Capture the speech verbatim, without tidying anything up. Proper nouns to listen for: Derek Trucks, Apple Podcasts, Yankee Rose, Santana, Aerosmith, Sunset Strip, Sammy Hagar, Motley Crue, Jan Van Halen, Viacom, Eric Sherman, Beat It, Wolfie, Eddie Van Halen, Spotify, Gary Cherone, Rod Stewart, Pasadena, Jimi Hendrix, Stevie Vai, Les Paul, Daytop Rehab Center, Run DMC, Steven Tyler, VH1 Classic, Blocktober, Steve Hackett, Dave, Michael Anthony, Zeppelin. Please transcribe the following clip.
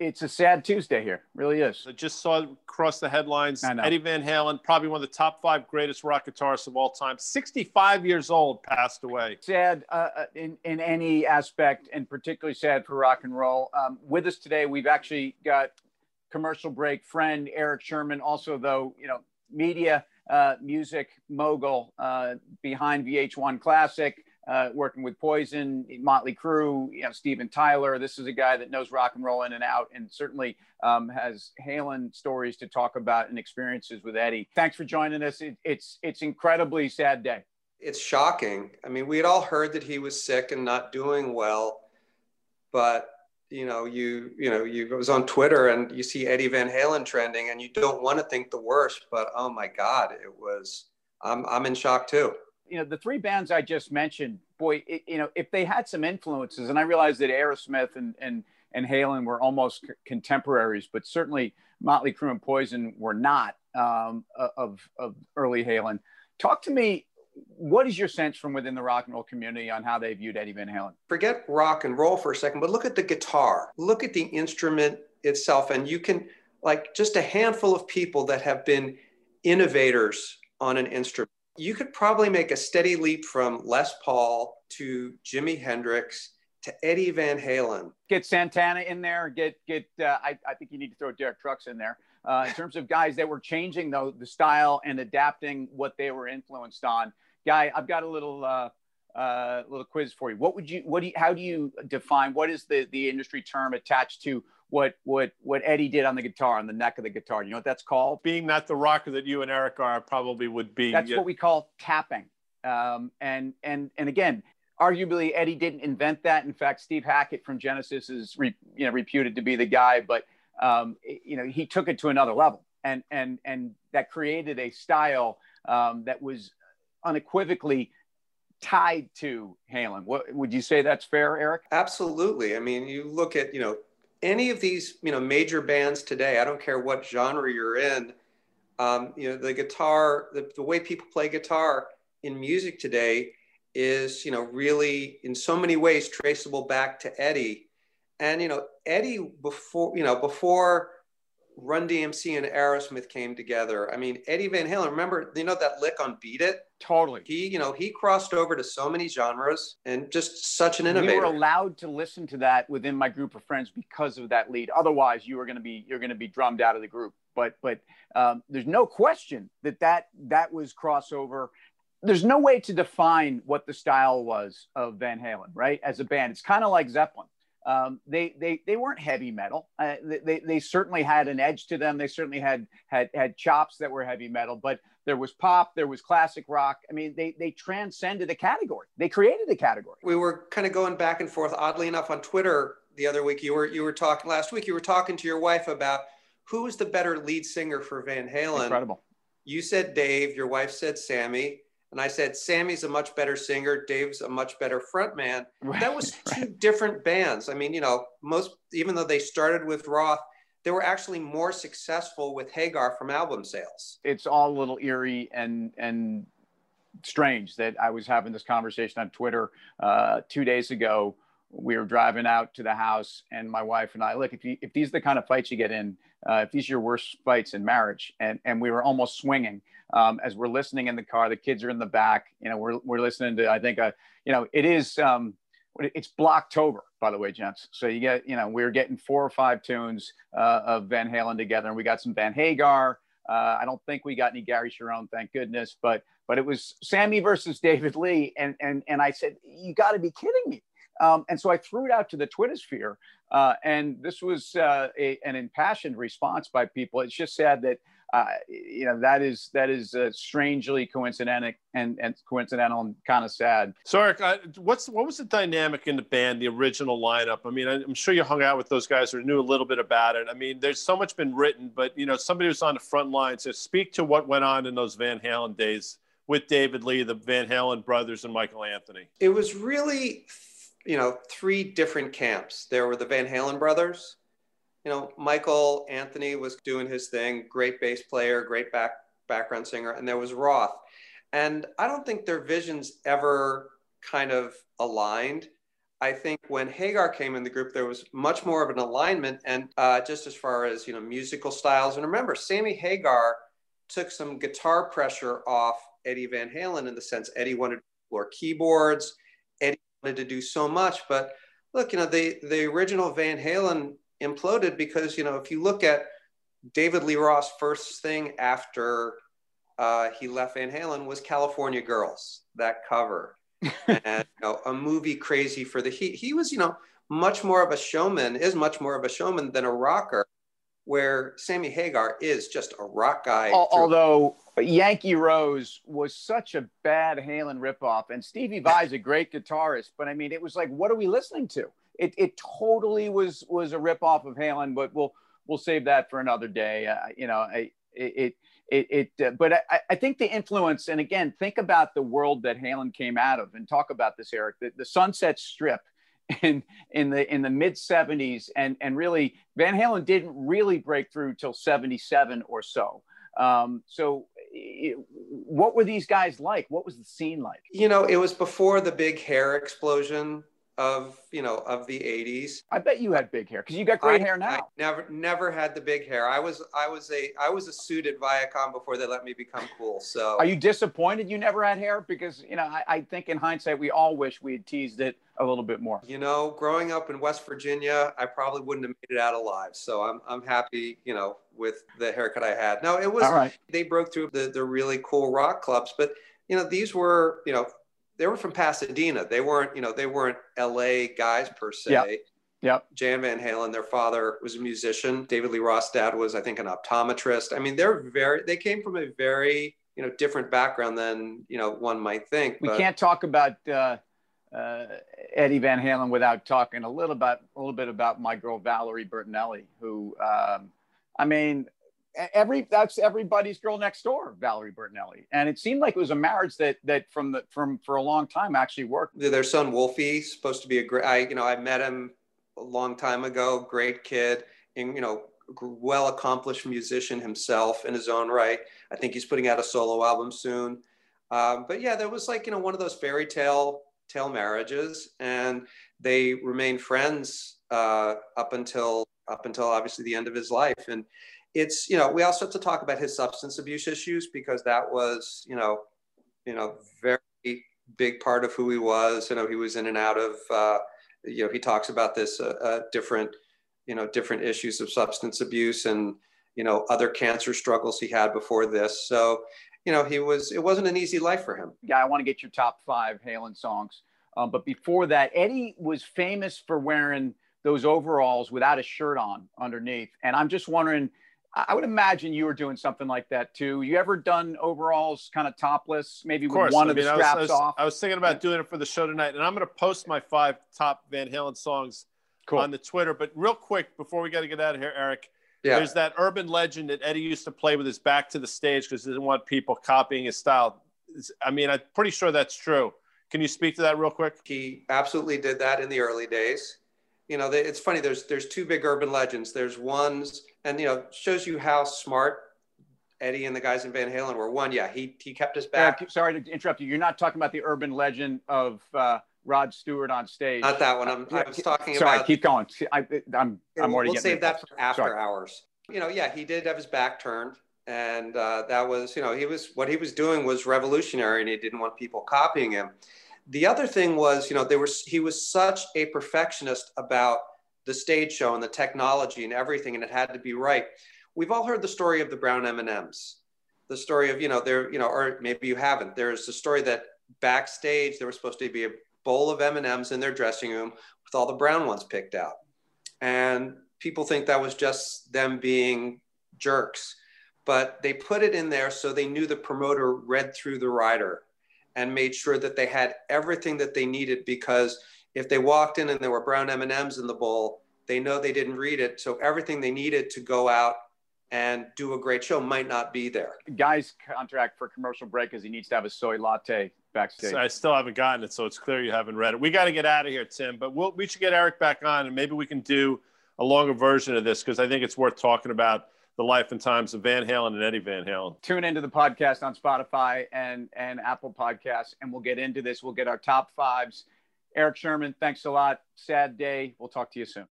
It's a sad Tuesday here. It really is. I just saw across the headlines, Eddie Van Halen, probably one of the top five greatest rock guitarists of all time. sixty-five years old, passed away. Sad uh, in, in any aspect, and particularly sad for rock and roll. Um, with us today, we've actually got commercial break friend Eric Sherman, also, though, you know, media, uh, music mogul uh, behind V H one Classic. Uh, working with Poison, Motley Crue, you know, Steven Tyler. This is a guy that knows rock and roll in and out, and certainly um, has Halen stories to talk about and experiences with Eddie. Thanks for joining us. It, it's it's incredibly sad day. It's shocking. I mean, we had all heard that he was sick and not doing well, but you know, you you know, you it was on Twitter and you see Eddie Van Halen trending, and you don't want to think the worst, but oh my God, it was. I'm I'm in shock too. You know, the three bands I just mentioned, boy, it, you know, if they had some influences, and I realized that Aerosmith and, and, and Halen were almost c contemporaries, but certainly Motley Crue and Poison were not um, of, of early Halen. Talk to me, what is your sense from within the rock and roll community on how they viewed Eddie Van Halen? Forget rock and roll for a second, but look at the guitar. Look at the instrument itself. And you can, like, just a handful of people that have been innovators on an instrument. You could probably make a steady leap from Les Paul to Jimi Hendrix to Eddie Van Halen. Get Santana in there. Get get. Uh, I I think you need to throw Derek Trucks in there. Uh, in terms of guys that were changing though the style and adapting what they were influenced on. Guy, I've got a little uh, uh, little quiz for you. What would you? What do you? How do you define what is the the industry term attached to what what what Eddie did on the guitar, on the neck of the guitar? You know what that's called? Being not the rocker that you and Eric are, probably would be. That's what we call tapping. Um, and and and again, arguably Eddie didn't invent that. In fact, Steve Hackett from Genesis is re, you know reputed to be the guy, but um, you know he took it to another level, and and and that created a style um, that was unequivocally tied to Halen. What would you say? That's fair, Eric? Absolutely. I mean, you look at you know. any of these, you know, major bands today, I don't care what genre you're in, um, you know, the guitar, the, the way people play guitar in music today is, you know, really in so many ways traceable back to Eddie. And, you know, Eddie before, you know, before Run D M C and Aerosmith came together, I mean, Eddie Van Halen, remember, you know, that lick on Beat It? Totally. He, you know, he crossed over to so many genres and just such an innovator. We were allowed to listen to that within my group of friends because of that lead. Otherwise, you were going to be, you're going to be drummed out of the group. But, but um, there's no question that, that that was crossover. There's no way to define what the style was of Van Halen, right? As a band, it's kind of like Zeppelin. Um, they, they, they weren't heavy metal. Uh, they, they certainly had an edge to them. They certainly had, had, had chops that were heavy metal, but there was pop, there was classic rock. I mean, they, they transcended a category. They created a category. We were kind of going back and forth, oddly enough, on Twitter the other week. You were, you were talking last week, you were talking to your wife about who was the better lead singer for Van Halen. Incredible. You said Dave, your wife said Sammy. And I said, Sammy's a much better singer. Dave's a much better frontman. Right, that was two right. different bands. I mean, you know, most, even though they started with Roth, they were actually more successful with Hagar from album sales. It's all a little eerie and, and strange that I was having this conversation on Twitter uh, two days ago. We were driving out to the house and my wife and I, look, if, you, if these are the kind of fights you get in, uh, if these are your worst fights in marriage, and, and we were almost swinging. Um, as we're listening in the car, the kids are in the back, you know, we're, we're listening to, I think, uh, you know, it is, um, it's Blocktober, by the way, gents. So you get, you know, we're getting four or five tunes uh, of Van Halen together, and we got some Van Hagar. Uh, I don't think we got any Gary Cherone, thank goodness, but, but it was Sammy versus David Lee. And, and, and I said, you gotta be kidding me. Um, and so I threw it out to the Twitter sphere. Uh, and this was uh, a, an impassioned response by people. It's just sad that, Uh, you know, that is that is uh, strangely coincidental and, and coincidental and kind of sad. So, Eric, uh, what's what was the dynamic in the band, the original lineup? I mean, I'm sure you hung out with those guys or knew a little bit about it. I mean, there's so much been written, but, you know, somebody who's on the front line says, speak to what went on in those Van Halen days with David Lee, the Van Halen brothers, and Michael Anthony. It was really, you know, three different camps. There were the Van Halen brothers. You know, Michael Anthony was doing his thing, great bass player, great back, background singer, and there was Roth. And I don't think their visions ever kind of aligned. I think when Hagar came in the group, there was much more of an alignment, and uh, just as far as, you know, musical styles. And remember, Sammy Hagar took some guitar pressure off Eddie Van Halen in the sense Eddie wanted to explore keyboards. Eddie wanted to do so much, but look, you know, the, the original Van Halen imploded because, you know, if you look at David Lee Roth's first thing after uh, he left Van Halen was California Girls, that cover. And you know, a movie, Crazy for the Heat. He was, you know, much more of a showman, is much more of a showman than a rocker, where Sammy Hagar is just a rock guy. Al- although Yankee Rose was such a bad Halen ripoff, and Stevie Vai is a great guitarist, but I mean, it was like, what are we listening to? It it totally was was a ripoff of Halen, but we'll we'll save that for another day. Uh, you know, I, it it it. it uh, but I, I think the influence, and again, think about the world that Halen came out of, and talk about this, Eric. The, the Sunset Strip in in the in the mid seventies, and and really Van Halen didn't really break through till seventy-seven or so. Um, so it, what were these guys like? What was the scene like? You know, it was before the big hair explosion of, you know, of the eighties. I bet you had big hair, because you got great I, hair now. I never, never had the big hair. I was, I was a, I was a suited Viacom before they let me become cool. So are you disappointed you never had hair? Because, you know, I, I think in hindsight, we all wish we had teased it a little bit more. You know, growing up in West Virginia, I probably wouldn't have made it out alive. So I'm, I'm happy, you know, with the haircut I had. No, it was, all right. They broke through the, the really cool rock clubs, but you know, these were, you know, they were from Pasadena. They weren't, you know, they weren't L A guys per se. Yep. Yep. Jan Van Halen, their father was a musician. David Lee Roth's dad was, I think, an optometrist. I mean, they're very, they came from a very, you know, different background than, you know, one might think. But we can't talk about uh, uh, Eddie Van Halen without talking a little about, a little bit about my girl, Valerie Bertinelli, who, um, I mean, Every that's everybody's girl next door, Valerie Bertinelli, and it seemed like it was a marriage that that from the from for a long time actually worked. Their son Wolfie, supposed to be a great, I you know I met him a long time ago, great kid, and you know well accomplished musician himself in his own right. I think he's putting out a solo album soon, um, but yeah, there was like you know one of those fairy tale tale marriages, and they remained friends uh, up until up until obviously the end of his life. And it's, you know, we also have to talk about his substance abuse issues, because that was, you know, you know, very big part of who he was. You know, he was in and out of, uh, you know, he talks about this uh, uh, different, you know, different issues of substance abuse and, you know, other cancer struggles he had before this. So, you know, he was, it wasn't an easy life for him. Yeah, I want to get your top five Halen songs. Um, but before that, Eddie was famous for wearing those overalls without a shirt on underneath. And I'm just wondering, I would imagine you were doing something like that too. You ever done overalls kind of topless, maybe with one of the straps off? I was thinking about doing it for the show tonight, and I'm going to post my five top Van Halen songs on the Twitter. But real quick, before we got to get out of here, Eric, yeah. There's that urban legend that Eddie used to play with his back to the stage because he didn't want people copying his style. I mean, I'm pretty sure that's true. Can you speak to that real quick? He absolutely did that in the early days. You know, it's funny, there's there's two big urban legends. There's one's, and, you know, shows you how smart Eddie and the guys in Van Halen were. One, yeah, he he kept his back. Uh, sorry to interrupt you. You're not talking about the urban legend of uh, Rod Stewart on stage. Not that one. I'm, I was talking sorry, about. Sorry, keep going. I, I'm, I'm already we'll getting We'll save that for after sorry. hours. You know, yeah, he did have his back turned. And uh, that was, you know, he was, what he was doing was revolutionary, and he didn't want people copying him. The other thing was, you know, there was he was such a perfectionist about the stage show and the technology and everything, and it had to be right. We've all heard the story of the brown M and M's, the story of, you know, there, you know, or maybe you haven't. There's the story that backstage there was supposed to be a bowl of M and M's in their dressing room with all the brown ones picked out. And people think that was just them being jerks, but they put it in there so they knew the promoter read through the rider and made sure that they had everything that they needed, because if they walked in and there were brown M and M's in the bowl, they know they didn't read it. So everything they needed to go out and do a great show might not be there. Guy's contract for commercial break is he needs to have a soy latte backstage. So I still haven't gotten it, so it's clear you haven't read it. We got to get out of here, Tim, but we'll, we should get Eric back on, and maybe we can do a longer version of this, because I think it's worth talking about the life and times of Van Halen and Eddie Van Halen. Tune into the podcast on Spotify and, and Apple Podcasts, and we'll get into this. We'll get our top fives. Eric Sherman, thanks a lot. Sad day. We'll talk to you soon.